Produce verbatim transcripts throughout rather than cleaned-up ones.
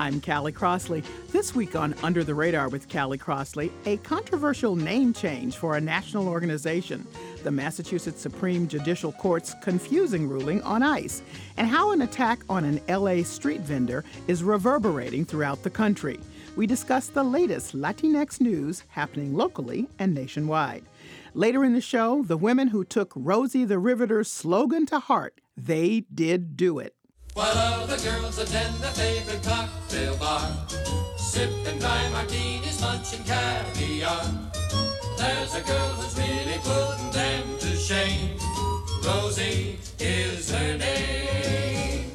I'm Callie Crossley. This week on Under the Radar with Callie Crossley, a controversial name change for a national organization, the Massachusetts Supreme Judicial Court's confusing ruling on ICE, and how an attack on an L A street vendor is reverberating throughout the country. We discuss the latest Latinx news happening locally and nationwide. Later in the show, the women who took Rosie the Riveter's slogan to heart, they did do it. While all the girls attend their favorite cocktail bar, sipping dry martinis, munching caviar, there's a girl who's really putting them to shame. Rosie is her name.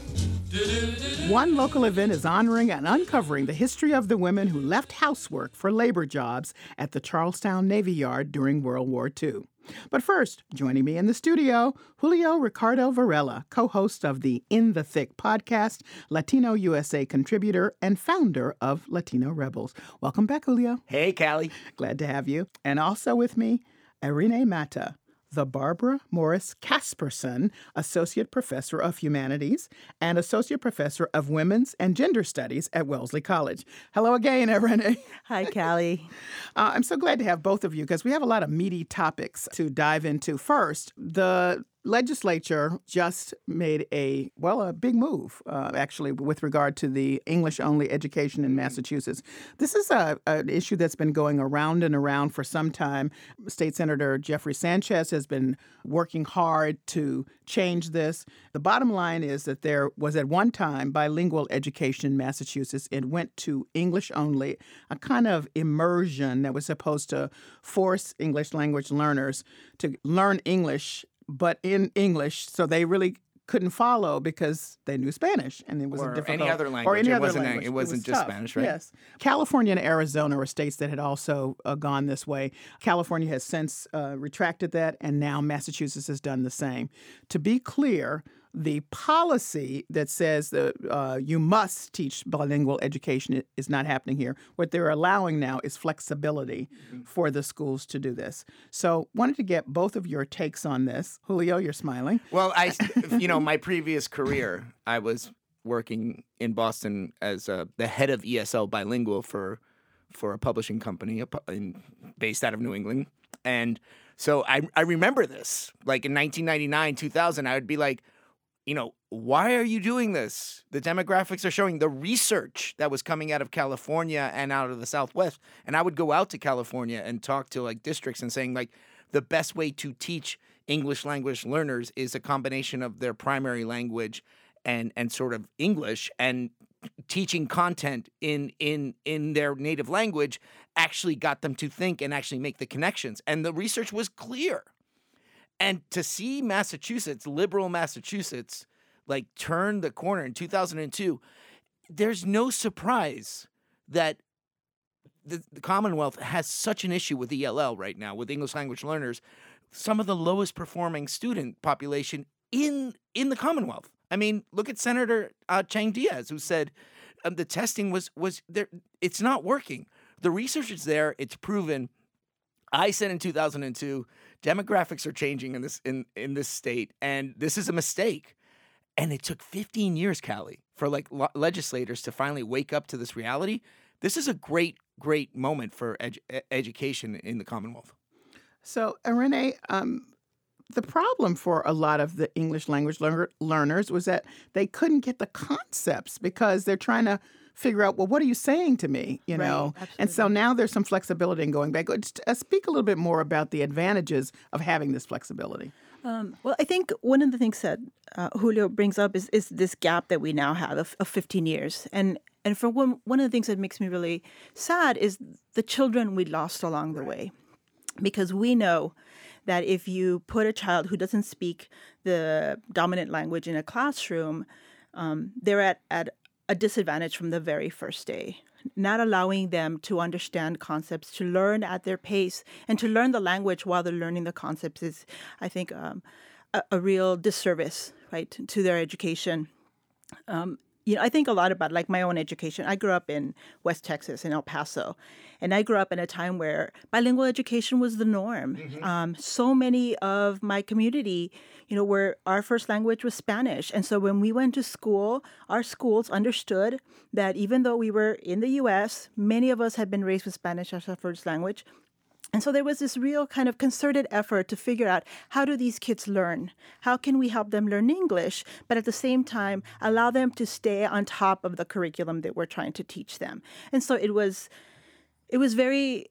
One local event is honoring and uncovering the history of the women who left housework for labor jobs at the Charlestown Navy Yard during World War Two. But first, joining me in the studio, Julio Ricardo Varela, co-host of the In the Thick podcast, Latino U S A contributor, and founder of Latino Rebels. Welcome back, Julio. Hey, Callie. Glad to have you. And also with me, Irene Mata, the Barbara Morris Casperson Associate Professor of Humanities and Associate Professor of Women's and Gender Studies at Wellesley College. Hello again, Irene. Hi, Callie. uh, I'm so glad to have both of you because we have a lot of meaty topics to dive into. First, the legislature just made a, well, a big move, uh, actually, with regard to the English-only education in Massachusetts. This is a, an issue that's been going around and around for some time. State Senator Jeffrey Sanchez has been working hard to change this. The bottom line is that there was at one time bilingual education in Massachusetts. It went to English only, a kind of immersion that was supposed to force English language learners to learn English but in English, so they really couldn't follow because they knew Spanish, and it was or a difficult... Or any other language. Or any it, other wasn't language. A, it wasn't it was just tough. Spanish, right? Yes. California and Arizona were states that had also uh, gone this way. California has since uh, retracted that, and now Massachusetts has done the same. To be clear, the policy that says that uh, you must teach bilingual education is not happening here. What they're allowing now is flexibility mm-hmm. for the schools to do this. So wanted to get both of your takes on this. Julio, you're smiling. Well, I, you know, my previous career, I was working in Boston as uh, the head of E S L bilingual for for a publishing company based out of New England. And so I, I remember this. Like in nineteen ninety-nine, two thousand, I would be like, you know, why are you doing this? The demographics are showing the research that was coming out of California and out of the Southwest. And I would go out to California and talk to like districts and saying like the best way to teach English language learners is a combination of their primary language and and sort of English, and teaching content in in in their native language actually got them to think and actually make the connections. And the research was clear. And to see Massachusetts, liberal Massachusetts, like turn the corner in two thousand two, there's no surprise that the, the Commonwealth has such an issue with E L L right now, with English language learners. Some of the lowest performing student population in in the Commonwealth. I mean, look at Senator uh, Chang Diaz, who said um, the testing was was there. It's not working. The research is there. It's proven. I said in two thousand two, demographics are changing in this in, in this state, and this is a mistake. And it took fifteen years, Callie, for like lo- legislators to finally wake up to this reality. This is a great, great moment for edu- education in the Commonwealth. So, Irene, um, the problem for a lot of the English language lear- learners was that they couldn't get the concepts because they're trying to figure out, well, what are you saying to me, you know? Right, and so now there's some flexibility in going back. Speak a little bit more about the advantages of having this flexibility. Um, well, I think one of the things that uh, Julio brings up is, is this gap that we now have of, of fifteen years. And and for one, one of the things that makes me really sad is the children we lost along the way. Because we know that if you put a child who doesn't speak the dominant language in a classroom, um, they're at, at a disadvantage from the very first day. Not allowing them to understand concepts, to learn at their pace, and to learn the language while they're learning the concepts is, I think, um, a, a real disservice, right, to their education. Um, you know, I think a lot about, like, my own education. I grew up in West Texas, in El Paso, and I grew up in a time where bilingual education was the norm. Mm-hmm. Um, so many of my community, you know, where our first language was Spanish. And so when we went to school, our schools understood that even though we were in the U S, many of us had been raised with Spanish as our first language. And so there was this real kind of concerted effort to figure out, how do these kids learn? How can we help them learn English, but at the same time, allow them to stay on top of the curriculum that we're trying to teach them? And so it was it was very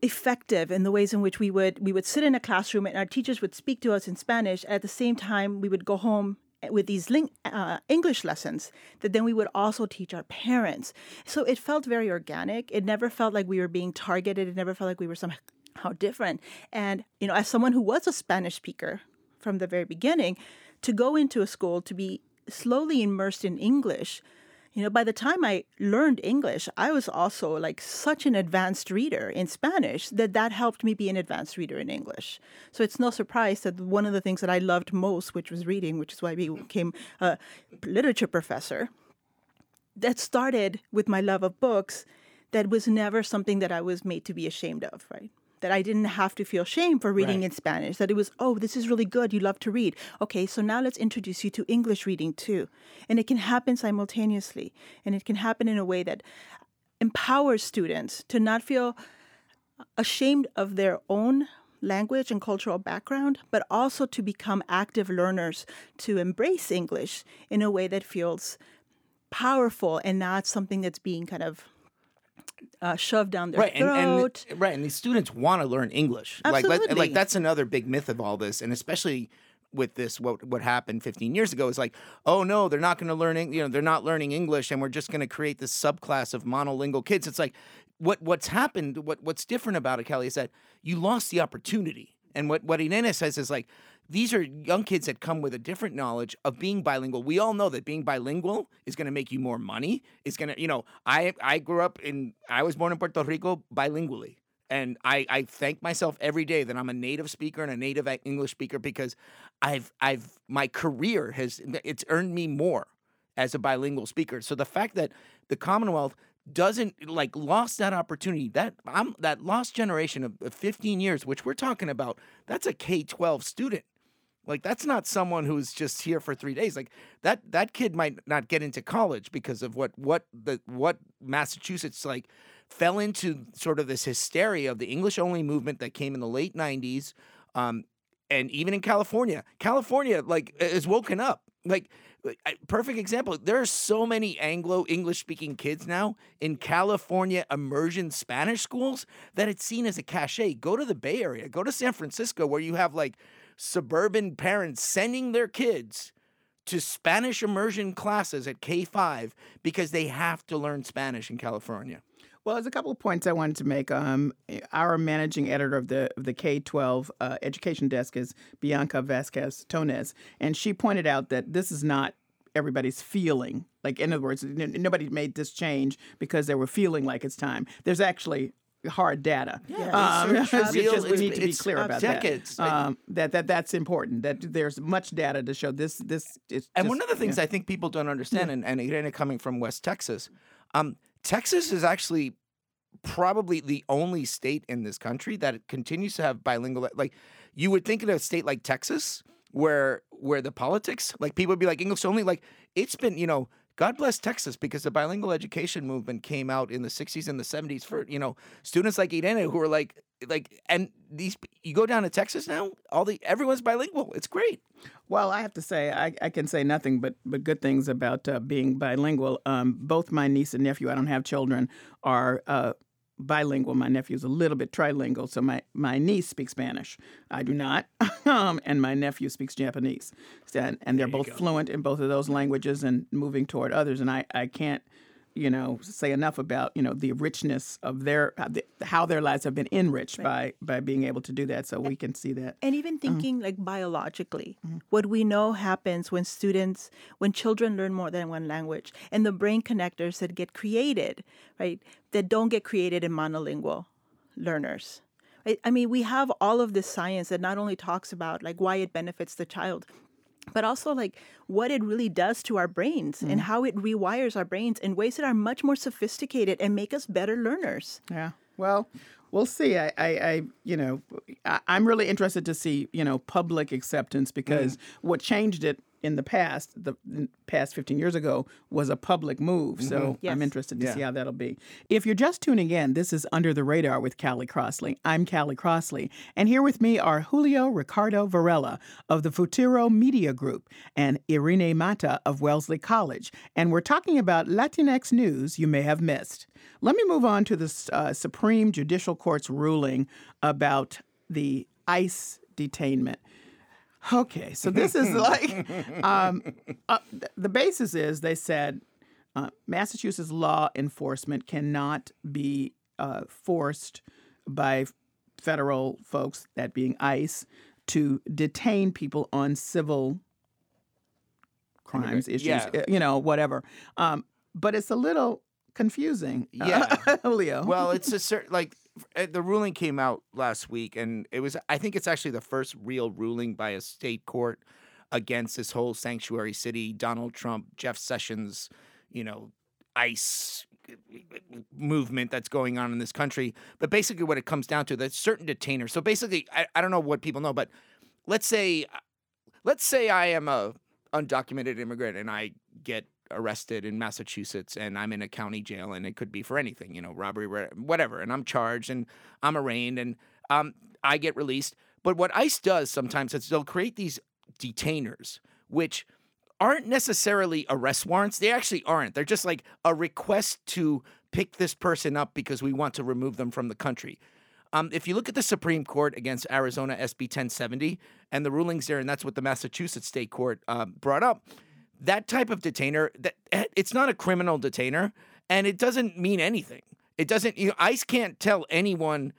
effective in the ways in which we would we would sit in a classroom and our teachers would speak to us in Spanish. At the same time, we would go home with these ling- uh, English lessons that then we would also teach our parents. So it felt very organic. It never felt like we were being targeted. It never felt like we were somehow different. And, you know, as someone who was a Spanish speaker from the very beginning, to go into a school, to be slowly immersed in English, you know, by the time I learned English, I was also like such an advanced reader in Spanish that that helped me be an advanced reader in English. So it's no surprise that one of the things that I loved most, which was reading, which is why I became a literature professor, that started with my love of books. That was never something that I was made to be ashamed of, right? That I didn't have to feel shame for reading right. in Spanish, that it was, oh, this is really good, you love to read. Okay, so now let's introduce you to English reading too. And it can happen simultaneously. And it can happen in a way that empowers students to not feel ashamed of their own language and cultural background, but also to become active learners, to embrace English in a way that feels powerful and not something that's being kind of Uh, shoved down their right, throat. And, and, right, and these students want to learn English. Absolutely. Like, like that's another big myth of all this, and especially with this, what what happened fifteen years ago is like, oh no, they're not going to learn, you know, they're not learning English, and we're just going to create this subclass of monolingual kids. It's like, what what's happened, what what's different about it, Callie, is that you lost the opportunity. And what, what Irene says is like, these are young kids that come with a different knowledge of being bilingual. We all know that being bilingual is going to make you more money. It's going to, you know, I I grew up in, I was born in Puerto Rico bilingually. And I, I thank myself every day that I'm a native speaker and a native English speaker because I've, I've, my career has, it's earned me more as a bilingual speaker. So the fact that the Commonwealth doesn't like lost that opportunity, that I'm that lost generation of, of fifteen years, which we're talking about, that's a K twelve student. Like, that's not someone who's just here for three days. Like that that kid might not get into college because of what what the what Massachusetts like fell into, sort of this hysteria of the English only movement that came in the late nineties, um, and even in California, California like is woken up. Like, perfect example. There are so many Anglo English speaking kids now in California immersion Spanish schools that it's seen as a cachet. Go to the Bay Area, go to San Francisco, where you have like suburban parents sending their kids to Spanish immersion classes at K five because they have to learn Spanish in California. Well, there's a couple of points I wanted to make. Um, our managing editor of the of the K twelve uh, education desk is Bianca Vasquez-Tonez, and she pointed out that this is not everybody's feeling. Like, in other words, n- nobody made this change because they were feeling like it's time. There's actually hard data. Yeah, um, it's it's just, we need to be clear about that. Um, that. That that's important, that there's much data to show this. this it's and just, one of the things yeah. I think people don't understand, yeah. and, and Irene coming from West Texas, um, Texas is actually probably the only state in this country that continues to have bilingual. Like, you would think in a state like Texas where where the politics, like, people would be like, English only. Like, it's been, you know, God bless Texas, because the bilingual education movement came out in the sixties and the seventies for, you know, students like Irene who are like, like, and these, you go down to Texas now, all the, everyone's bilingual. It's great. Well, I have to say, I, I can say nothing but, but good things about uh, being bilingual. Um, both my niece and nephew, I don't have children, are uh, bilingual. My nephew's a little bit trilingual, so my, my niece speaks Spanish. I do not, um, and my nephew speaks Japanese. And, and they're both go. fluent in both of those languages and moving toward others. And I, I can't, you know, say enough about, you know, the richness of their, how their lives have been enriched right. by, by being able to do that. So and, we can see that. And even thinking mm-hmm. like biologically, mm-hmm. what we know happens when students, when children learn more than one language and the brain connectors that get created, right, that don't get created in monolingual learners. Right? I mean, we have all of this science that not only talks about like why it benefits the child, but also like what it really does to our brains mm. and how it rewires our brains in ways that are much more sophisticated and make us better learners. Yeah. Well, we'll see. I, I, I you know, I, I'm really interested to see, you know, public acceptance because mm. what changed it in the past, the past fifteen years ago, was a public move. Mm-hmm. So yes. I'm interested to yeah. see how that'll be. If you're just tuning in, this is Under the Radar with Callie Crossley. I'm Callie Crossley, and here with me are Julio Ricardo Varela of the Futuro Media Group and Irene Mata of Wellesley College. And we're talking about Latinx news you may have missed. Let me move on to the uh, Supreme Judicial Court's ruling about the ICE detainment. Okay, so this is like, um, uh, the basis is they said uh, Massachusetts law enforcement cannot be uh, forced by federal folks, that being ICE, to detain people on civil crimes, issues, yeah. you know, whatever. Um, but it's a little confusing, yeah. uh, Leo. Well, it's a certain, like... The ruling came out last week, and it was, I think it's actually the first real ruling by a state court against this whole sanctuary city, Donald Trump, Jeff Sessions, you know, ICE movement that's going on in this country. But basically what it comes down to, that certain detainers. So basically, I, I don't know what people know, but let's say, let's say I am a undocumented immigrant and I get arrested in Massachusetts and I'm in a county jail and it could be for anything, you know, robbery, whatever. And I'm charged and I'm arraigned and um, I get released. But what ICE does sometimes is they'll create these detainers, which aren't necessarily arrest warrants. They actually aren't. They're just like a request to pick this person up because we want to remove them from the country. Um, if you look at the Supreme Court against Arizona S B ten seventy and the rulings there, and that's what the Massachusetts state court uh, brought up, that type of detainer, that it's not a criminal detainer, and it doesn't mean anything. It doesn't, you know, ICE can't tell anyone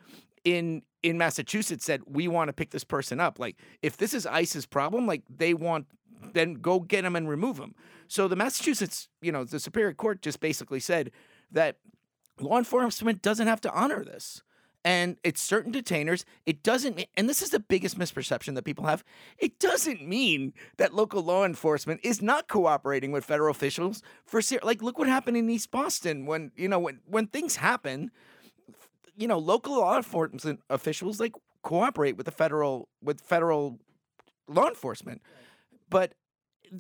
in in Massachusetts that we want to pick this person up. Like, if this is ICE's problem, like, they want, then go get them and remove them. So the Massachusetts, you know, the Superior Court just basically said that law enforcement doesn't have to honor this. And it's certain detainers. It doesn't – and this is the biggest misperception that people have. It doesn't mean that local law enforcement is not cooperating with federal officials for – like, look what happened in East Boston when, you know, when, when things happen, you know, local law enforcement officials, like, cooperate with the federal – with federal law enforcement. But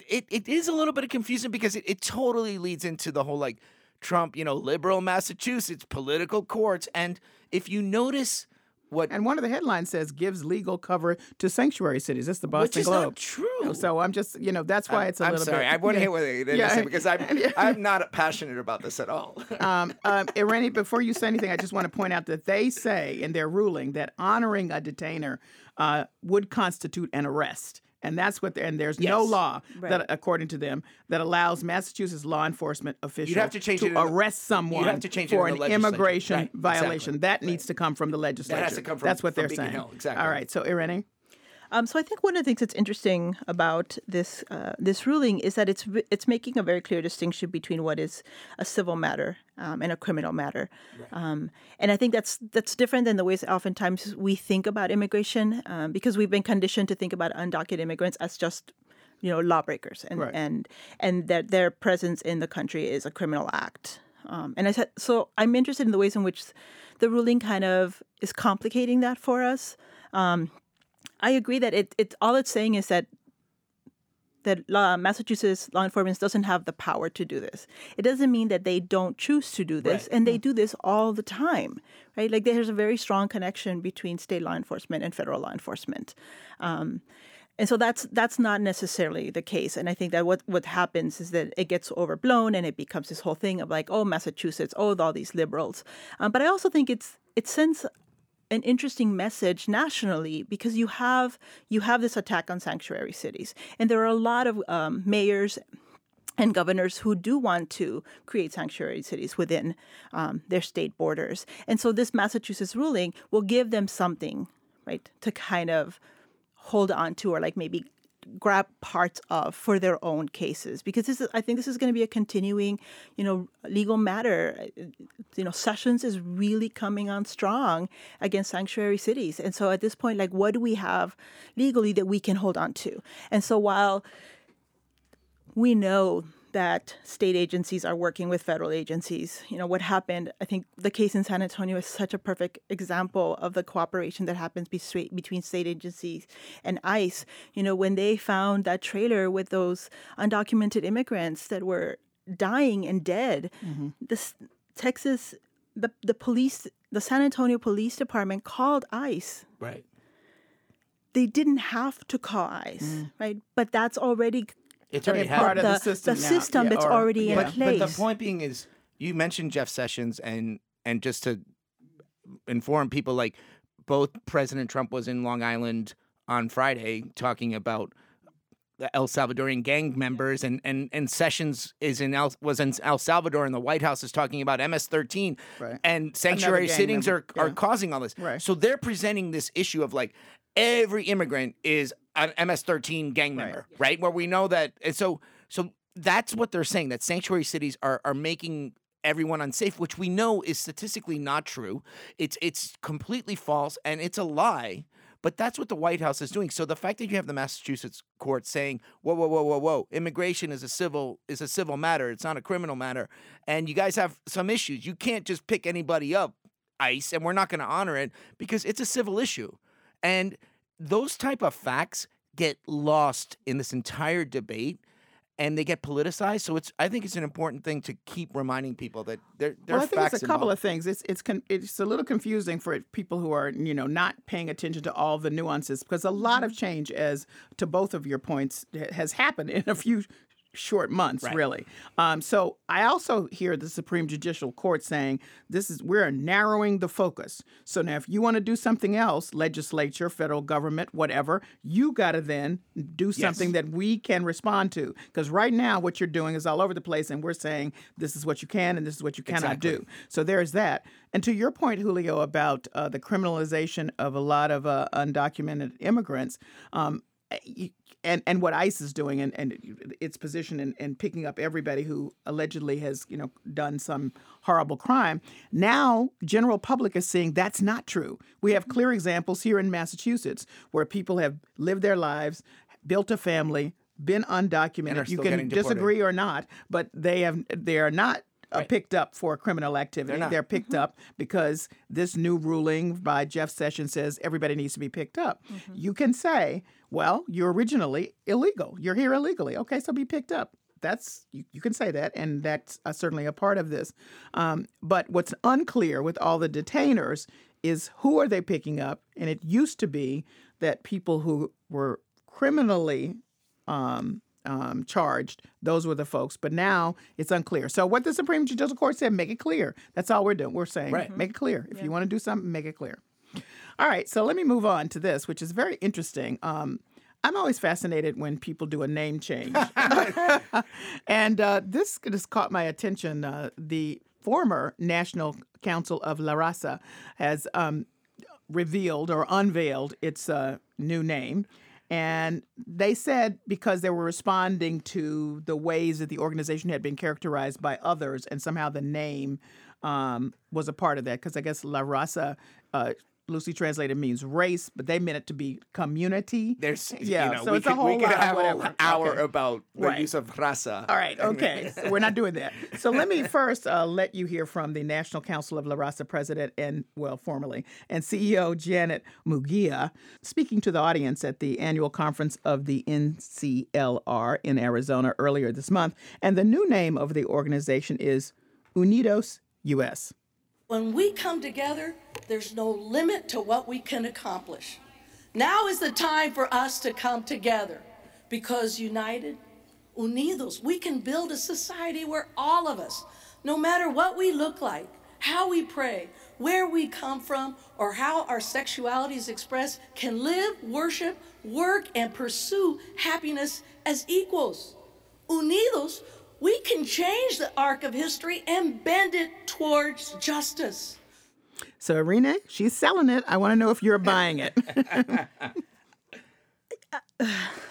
it, it is a little bit of confusion because it, it totally leads into the whole, like – Trump, you know, liberal Massachusetts, political courts. And if you notice what... And one of the headlines says, gives legal cover to sanctuary cities. That's the Boston Globe. Which is Globe. Not true. So I'm just, you know, that's why it's a I'm little sorry. bit... I'm sorry. I want to hear what they didn't yeah. say because I'm, yeah. I'm not passionate about this at all. um, um, Irene, before you say anything, I just want to point out that they say in their ruling that honoring a detainer uh, would constitute an arrest. And that's what, and there's yes. no law right. that, according to them, that allows Massachusetts law enforcement officials to, to arrest the, someone have to change for it an immigration right. violation. Exactly. That right. needs to come from the legislature. That has to come from That's what from they're saying. Hill. Exactly. All right. So, Irene. Um, so I think one of the things that's interesting about this uh, this ruling is that it's it's making a very clear distinction between what is a civil matter um, and a criminal matter, right. um, and I think that's that's different than the ways oftentimes we think about immigration um, because we've been conditioned to think about undocumented immigrants as just you know lawbreakers and right. and and that their presence in the country is a criminal act. Um, and I said so I'm interested in the ways in which the ruling kind of is complicating that for us. Um, I agree that it, it all it's saying is that that law, Massachusetts law enforcement doesn't have the power to do this. It doesn't mean that they don't choose to do this, right. and they do this all the time, right? Like there's a very strong connection between state law enforcement and federal law enforcement. Um, And so that's that's not necessarily the case. And I think that what, what happens is that it gets overblown and it becomes this whole thing of like, oh, Massachusetts, oh, all these liberals. Um, but I also think it's it sends an interesting message nationally, because you have you have this attack on sanctuary cities. And there are a lot of um, mayors and governors who do want to create sanctuary cities within um, their state borders. And so this Massachusetts ruling will give them something, right, to kind of hold on to, or like maybe grab parts of for their own cases, because this is, I think this is going to be a continuing, you know, legal matter. You know, Sessions is really coming on strong against sanctuary cities. And so at this point, like, what do we have legally that we can hold on to? And so while we know that state agencies are working with federal agencies, you know, what happened, I think the case in San Antonio is such a perfect example of the cooperation that happens be- between state agencies and ICE. You know, when they found that trailer with those undocumented immigrants that were dying and dead, mm-hmm. this Texas, the, the police, the San Antonio Police Department called ICE. Right. They didn't have to call ICE, mm. right? But that's already... It's already part of the, the system. The now. system yeah, that's or, already yeah. in but, place. But the point being is, you mentioned Jeff Sessions, and and just to inform people, like, both President Trump was in Long Island on Friday talking about the El Salvadorian gang members, and and, and Sessions is in El, was in El Salvador, and the White House is talking about M S thirteen, right. and sanctuary sittings member. are are yeah. causing all this. Right. So they're presenting this issue of like every immigrant is an M S thirteen gang member, right. right? Where we know that, and so so that's what they're saying, that sanctuary cities are are making everyone unsafe, which we know is statistically not true. It's it's completely false, and it's a lie. But that's what the White House is doing. So the fact that you have the Massachusetts court saying, whoa, whoa, whoa, whoa, whoa, immigration is a civil is a civil matter. It's not a criminal matter, and you guys have some issues. You can't just pick anybody up, ICE, and we're not going to honor it because it's a civil issue, and those type of facts get lost in this entire debate, and they get politicized. So it's I think it's an important thing to keep reminding people that there there are facts. Well, I think it's a couple of things. It's it's con- it's a little confusing for people who are, you know, not paying attention to all the nuances, because a lot of change, as to both of your points, has happened in a few short months, right. really. Um, so I also hear the Supreme Judicial Court saying, this is, we're narrowing the focus. So now if you want to do something else, legislature, federal government, whatever, you got to then do something yes. that we can respond to. Because right now what you're doing is all over the place, and we're saying this is what you can and this is what you cannot exactly. do. So there's that. And to your point, Julio, about uh, the criminalization of a lot of uh, undocumented immigrants, um, you, And and what ICE is doing, and, and its position in, in picking up everybody who allegedly has, you know, done some horrible crime. Now, general public is saying that's not true. We have clear examples here in Massachusetts where people have lived their lives, built a family, been undocumented. You can disagree or not, but they have they are not Right. picked up for criminal activity. They're, They're picked mm-hmm. up because this new ruling by Jeff Sessions says everybody needs to be picked up. Mm-hmm. You can say, well, you're originally illegal. You're here illegally. Okay, so be picked up. That's you, you can say that, and that's uh, certainly a part of this. Um, but what's unclear with all the detainers is who are they picking up? And it used to be that people who were criminally um Um, charged, those were the folks. But now it's unclear. So what the Supreme Judicial Court said, make it clear. That's all we're doing. We're saying, right. mm-hmm. make it clear. If yeah. you want to do something, make it clear. All right, so let me move on to this, which is very interesting. Um, I'm always fascinated when people do a name change. and uh, this just caught my attention. Uh, the former National Council of La Raza has um, revealed or unveiled its uh, new name. And they said because they were responding to the ways that the organization had been characterized by others, and somehow the name um, was a part of that, because I guess La Raza, uh, loosely translated, means race, but they meant it to be community. There's, yeah, you know, so we it's could, a whole we could lot have a whole hour okay. about the right. use of raza. All right, okay, so we're not doing that. So let me first uh, let you hear from the National Council of La Raza president and, well, formerly, and C E O Janet Murguia, speaking to the audience at the annual conference of the N C L R in Arizona earlier this month. And the new name of the organization is Unidos U S. When we come together, there's no limit to what we can accomplish. Now is the time for us to come together, because united, unidos, we can build a society where all of us, no matter what we look like, how we pray, where we come from, or how our sexuality is expressed, can live, worship, work, and pursue happiness as equals. Unidos, we can change the arc of history and bend it towards justice. So Irene, she's selling it. I want to know if you're buying it.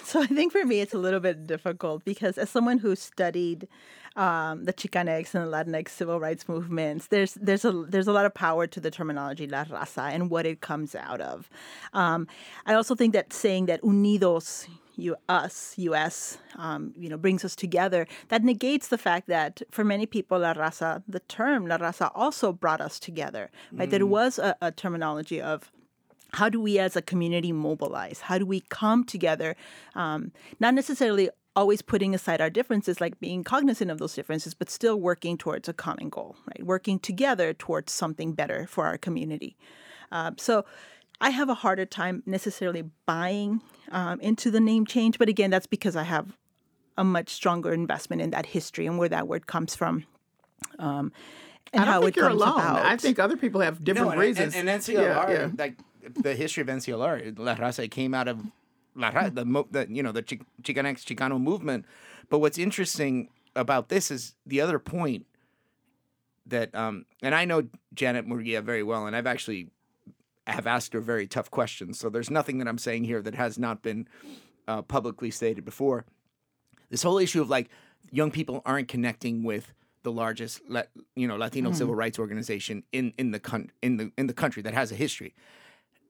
So I think for me, it's a little bit difficult because as someone who studied um, the Chicanx and the Latinx civil rights movements, there's there's a there's a lot of power to the terminology La Raza and what it comes out of. Um, I also think that saying that Unidos you us U S um, you know brings us together, that negates the fact that for many people La Raza, the term La Raza, also brought us together. Right, mm. There was a, a terminology of how do we as a community mobilize? How do we come together? Um, not necessarily always putting aside our differences, like being cognizant of those differences, but still working towards a common goal, right? Working together towards something better for our community. Uh, so I have a harder time necessarily buying um, into the name change. But again, that's because I have a much stronger investment in that history and where that word comes from. Um, and I don't how think it you're comes alone. About. I think other people have different no, and, reasons. And, and N C L R, yeah, yeah. like, the history of N C L R, La Raza came out of La Raza, the, the you know the Ch- Chicanx Chicano movement. But what's interesting about this is the other point that, um, and I know Janet Murguia very well, and I've actually have asked her very tough questions. So there's nothing that I'm saying here that has not been uh, publicly stated before. This whole issue of like young people aren't connecting with the largest, you know, Latino mm. civil rights organization in in the con- in the in the country that has a history.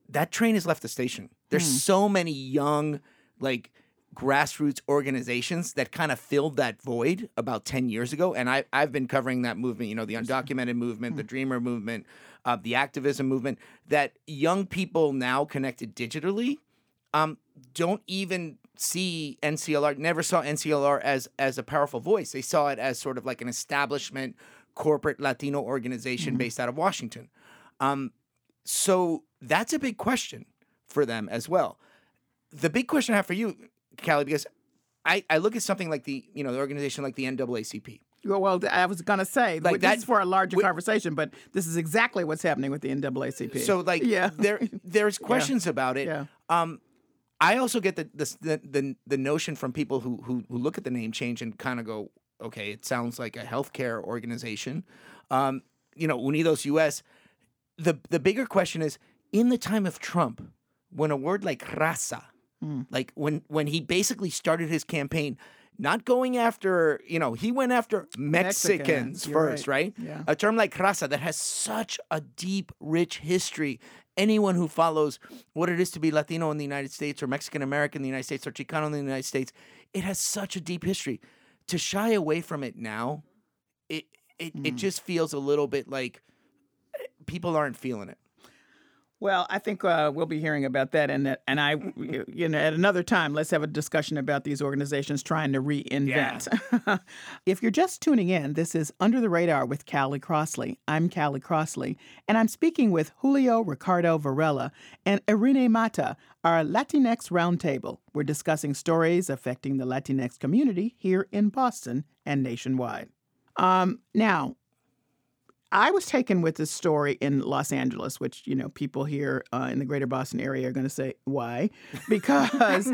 That train has left the station. There's mm. so many young, like, grassroots organizations that kind of filled that void about ten years ago. And I, I've been covering that movement, you know, the undocumented movement, mm. the dreamer movement, uh, the activism movement, that young people now connected digitally um, don't even see N C L R, never saw N C L R as, as a powerful voice. They saw it as sort of like an establishment, corporate Latino organization mm. based out of Washington. Um, so... That's a big question for them as well. The big question I have for you, Callie, because I, I look at something like the, you know, the organization like the N double A C P. Well, well I was going to say, like that, this is for a larger we, conversation, but this is exactly what's happening with the N double A C P. So, like, yeah. there there's questions yeah. about it. Yeah. Um, I also get the the, the the notion from people who, who, who look at the name change and kind of go, okay, it sounds like a healthcare organization. Um, you know, Unidos U S. The, the bigger question is, in the time of Trump, when a word like raza, mm. like when, when he basically started his campaign, not going after, you know, he went after Mexicans, Mexicans. first, right? right? Yeah. A term like raza that has such a deep, rich history. Anyone who follows what it is to be Latino in the United States or Mexican-American in the United States or Chicano in the United States, it has such a deep history. To shy away from it now, it it, mm. it just feels a little bit like people aren't feeling it. Well, I think uh, we'll be hearing about that, and and I, you know, at another time, let's have a discussion about these organizations trying to reinvent. Yeah. If you're just tuning in, this is Under the Radar with Callie Crossley. I'm Callie Crossley, and I'm speaking with Julio Ricardo Varela and Irene Mata, our Latinx Roundtable. We're discussing stories affecting the Latinx community here in Boston and nationwide. Um, now. I was taken with this story in Los Angeles, which, you know, people here uh, in the greater Boston area are going to say, why? Because,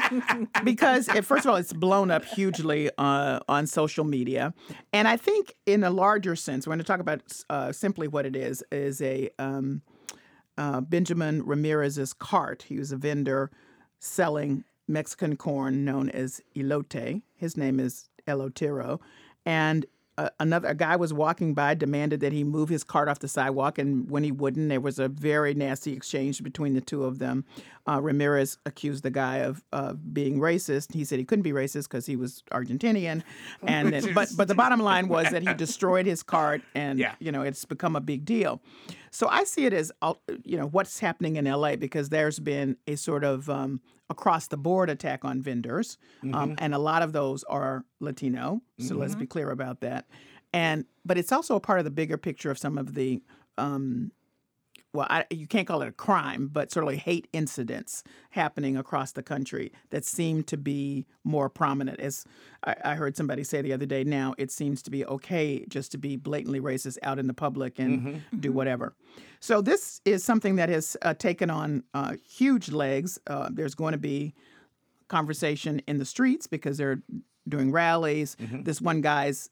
because it, first of all, it's blown up hugely uh, on social media. And I think in a larger sense, we're going to talk about uh, simply what it is, is a um, uh, Benjamin Ramirez's cart. He was a vendor selling Mexican corn known as elote. His name is Elotero. And Uh, another a guy was walking by, demanded that he move his cart off the sidewalk, and when he wouldn't, there was a very nasty exchange between the two of them. Uh, Ramirez accused the guy of uh, being racist. He said he couldn't be racist because he was Argentinian, and then, but but the bottom line was that he destroyed his cart, and yeah. you know it's become a big deal. So I see it as you know what's happening in L A because there's been a sort of um, across the board attack on vendors. Mm-hmm. Um, and a lot of those are Latino. So mm-hmm. let's be clear about that. And, but it's also a part of the bigger picture of some of the um, well, I, you can't call it a crime, but certainly hate incidents happening across the country that seem to be more prominent. As I, I heard somebody say the other day, now it seems to be okay just to be blatantly racist out in the public and mm-hmm. do whatever. So this is something that has uh, taken on uh, huge legs. Uh, there's going to be conversation in the streets because they're doing rallies. Mm-hmm. This one guy's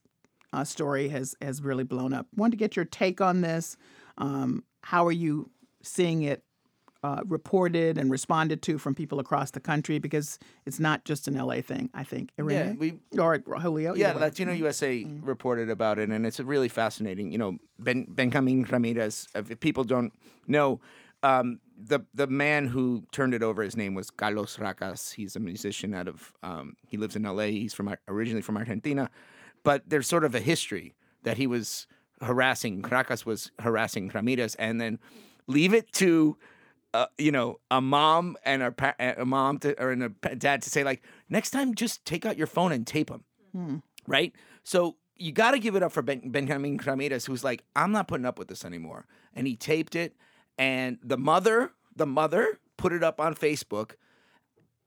uh, story has, has really blown up. Wanted to get your take on this. Um, how are you seeing it uh, reported and responded to from people across the country? Because it's not just an L A thing, I think. Irene? Yeah, we, or Julio. Yeah, Latino U S A mm-hmm. reported about it, and it's really fascinating. You know, ben, Benjamin Ramirez, if people don't know, um, the the man who turned it over, his name was Carlos Rakas. He's a musician out of, um, he lives in L A. He's from originally from Argentina. But there's sort of a history that he was harassing, Rakas was harassing Ramirez, and then leave it to, uh, you know, a mom and a, pa- a mom to, or and a dad to say, like, next time just take out your phone and tape him, mm. right? So you got to give it up for ben- Benjamin Ramirez, who's like, I'm not putting up with this anymore. And he taped it, and the mother, the mother put it up on Facebook.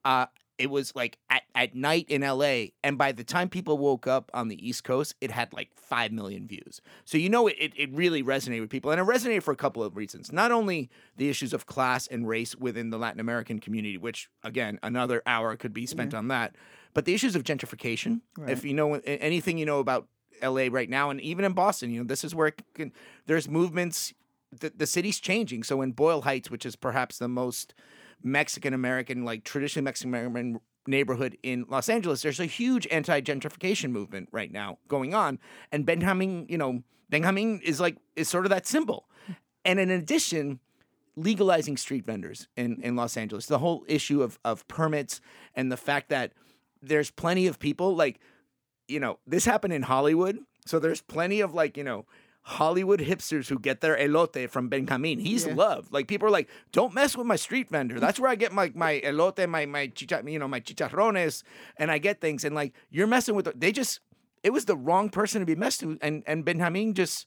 Uh, it was like at, at night in L A, and by the time people woke up on the East Coast, it had like five million views. So, you know, it it really resonated with people, and it resonated for a couple of reasons. Not only the issues of class and race within the Latin American community, which, again, another hour could be spent yeah. on that, but the issues of gentrification. Right. If you know anything you know about L A right now, and even in Boston, you know, this is where it can, there's movements, the, the city's changing. So in Boyle Heights, which is perhaps the most Mexican-American, like traditionally Mexican-American neighborhood in Los Angeles, there's a huge anti-gentrification movement right now going on. And Benjamin, you know, Benjamin is like, is sort of that symbol. And in addition, legalizing street vendors in, in Los Angeles, the whole issue of, of permits and the fact that there's plenty of people like, you know, this happened in Hollywood. So there's plenty of like, you know, Hollywood hipsters who get their elote from Benjamin. He's yeah. loved. Like, people are like, don't mess with my street vendor. That's where I get my, my elote, my my chicha, you know, my chicharrones, and I get things. And like, you're messing with the, they just, it was the wrong person to be messed with. And and Benjamin just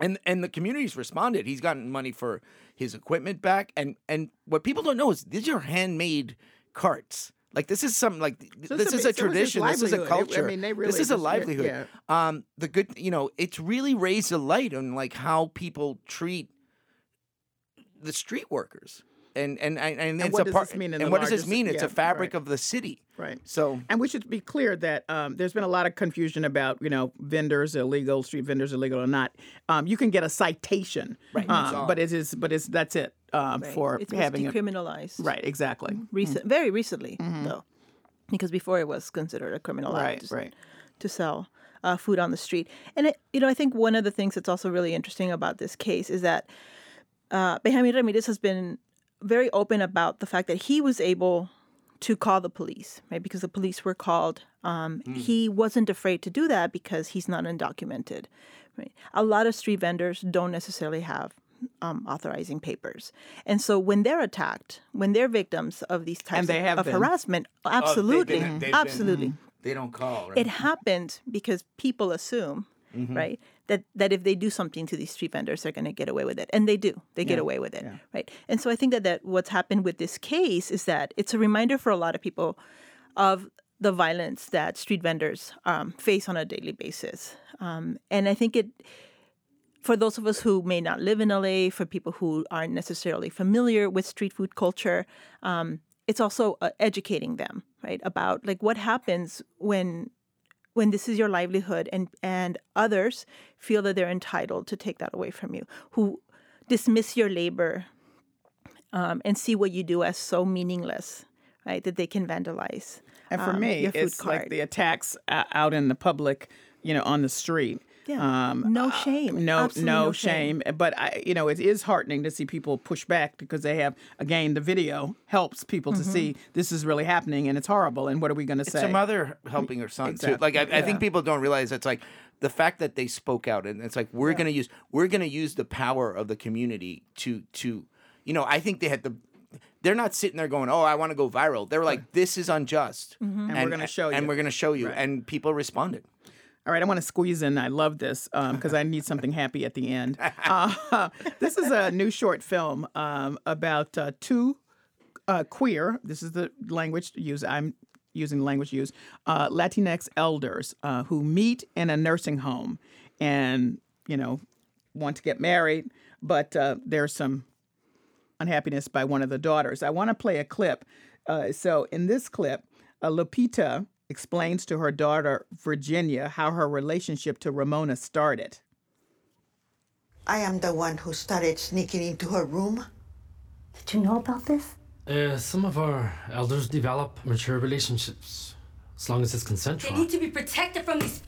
and and the community's responded. He's gotten money for his equipment back. And and what people don't know is these are handmade carts. Like, this is something like so this a, is a so tradition. This is a culture. It, I mean, they really this is just, a livelihood. Yeah. Um, the good, you know, it's really raised a light on like how people treat the street workers, and and and, and, and what does par- this mean? In and the what largest, does this mean? It's yeah, a fabric right. of the city, right? So, and we should be clear that um, there's been a lot of confusion about you know vendors illegal, street vendors illegal or not. Um, you can get a citation, right? Um, but it is, but it's that's it. Um, right. For it was having decriminalized. A, right, exactly. Recent, mm-hmm. Very recently, mm-hmm. though, because before it was considered a criminal right, act to, right. to sell uh, food on the street. And, it, you know, I think one of the things that's also really interesting about this case is that uh, Benjamin Ramirez has been very open about the fact that he was able to call the police, right, because the police were called. Um, mm. He wasn't afraid to do that because he's not undocumented. Right? A lot of street vendors don't necessarily have Um, authorizing papers. And so when they're attacked, when they're victims of these types of, of harassment, absolutely, oh, they've been, they've absolutely. Been, they don't call, right? It happened because people assume, mm-hmm. right, that, that if they do something to these street vendors, they're going to get away with it. And they do. They yeah. get away with it, yeah. right? And so I think that, that what's happened with this case is that it's a reminder for a lot of people of the violence that street vendors um, face on a daily basis. Um, and I think it... For those of us who may not live in L A, for people who aren't necessarily familiar with street food culture, um, it's also uh, educating them, right, about like what happens when when this is your livelihood and and others feel that they're entitled to take that away from you, who dismiss your labor um, and see what you do as so meaningless, right, that they can vandalize. And for um, me, your food it's cart. Like the attacks out in the public, you know, on the street. Yeah. Um, no shame. Uh, no, Absolutely no shame. shame. But, I, you know, it is heartening to see people push back because they have, again, the video helps people mm-hmm. to see this is really happening and it's horrible. And what are we going to say? It's a mother helping her son, exactly. too. Like, I, yeah. I think people don't realize it's like the fact that they spoke out, and it's like we're yeah. going to use we're going to use the power of the community to to, you know, I think they had the. They're not sitting there going, oh, I want to go viral. They're like, this is unjust. Mm-hmm. And, and we're going to show you. And we're going to show you. Right. And people responded. All right, I want to squeeze in. I love this because um, I need something happy at the end. Uh, this is a new short film um, about uh, two uh, queer, this is the language used, I'm using language used, uh, Latinx elders uh, who meet in a nursing home and, you know, want to get married, but uh, there's some unhappiness by one of the daughters. I want to play a clip. Uh, so in this clip, uh, Lupita explains to her daughter, Virginia, how her relationship to Ramona started. I am the one who started sneaking into her room. Did you know about this? Uh, some of our elders develop mature relationships, as long as it's consensual. They need to be protected from these...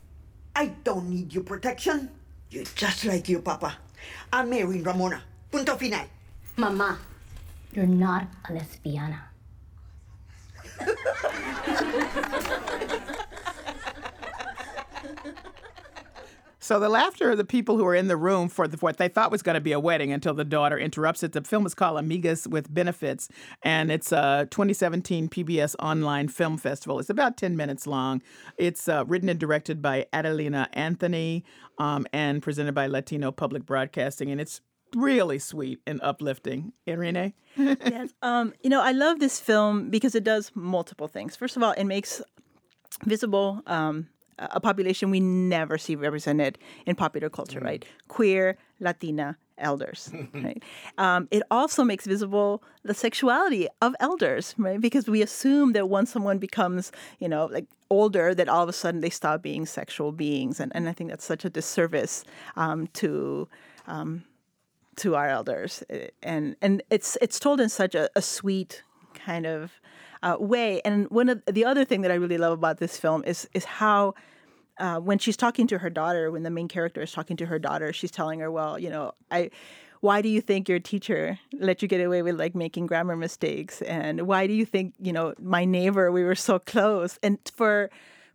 I don't need your protection. You're just like your papa. I'm marrying Ramona. Punto final. Mama, you're not a lesbiana. So the laughter of the people who were in the room for the, what they thought was going to be a wedding until the daughter interrupts it. The film is called Amigas with Benefits, and it's a twenty seventeen P B S Online Film Festival. It's about ten minutes long. It's uh, written and directed by Adelina Anthony um, and presented by Latino Public Broadcasting, and it's really sweet and uplifting. Irene? Yes. Um, you know, I love this film because it does multiple things. First of all, it makes visible... Um, a population we never see represented in popular culture, right? Queer, Latina, elders, right? Um, it also makes visible the sexuality of elders, right? Because we assume that once someone becomes, you know, like older, that all of a sudden they stop being sexual beings. And, and I think that's such a disservice um, to... Um, to our elders. And and it's it's told in such a, a sweet kind of Uh, way. And one of the other thing that I really love about this film is is how uh, when she's talking to her daughter, when the main character is talking to her daughter, she's telling her, well, you know, I, why do you think your teacher let you get away with like making grammar mistakes? And why do you think, you know, my neighbor, we were so close? And for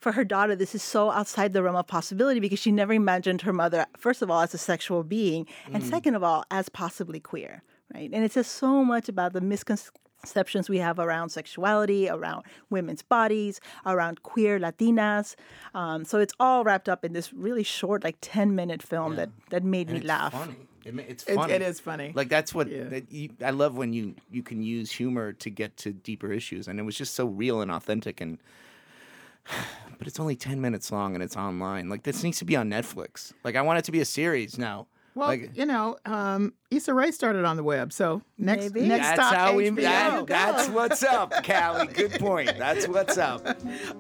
For her daughter, this is so outside the realm of possibility because she never imagined her mother, first of all, as a sexual being, and mm. second of all, as possibly queer, right? And it says so much about the misconceptions we have around sexuality, around women's bodies, around queer Latinas. Um, so it's all wrapped up in this really short, like ten-minute film yeah. that, that made and me it's laugh. Funny. It, it's funny. It, it is funny. Like that's what yeah. that you, I love when you you can use humor to get to deeper issues, and it was just so real and authentic and. But it's only ten minutes long and it's online. Like, this needs to be on Netflix. Like, I want it to be a series now. Well, like, you know, um, Issa Rae started on the web, so next, maybe. next that's stop, how we, that, That's what's up, Callie. Good point. That's what's up.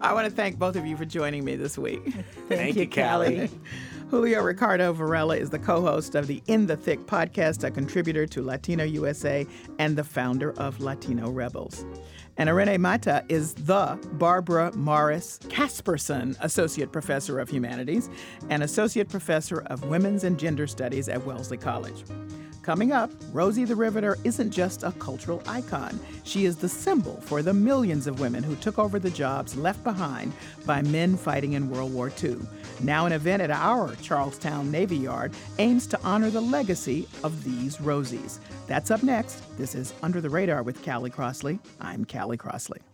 I want to thank both of you for joining me this week. Thank, thank you, Callie. Callie. Julio Ricardo Varela is the co-host of the In the Thick podcast, a contributor to Latino U S A, and the founder of Latino Rebels. And Irene Mata is the Barbara Morris Casperson Associate Professor of Humanities and Associate Professor of Women's and Gender Studies at Wellesley College. Coming up, Rosie the Riveter isn't just a cultural icon. She is the symbol for the millions of women who took over the jobs left behind by men fighting in World War Two. Now an event at our Charlestown Navy Yard aims to honor the legacy of these Rosies. That's up next. This is Under the Radar with Callie Crossley. I'm Callie Crossley.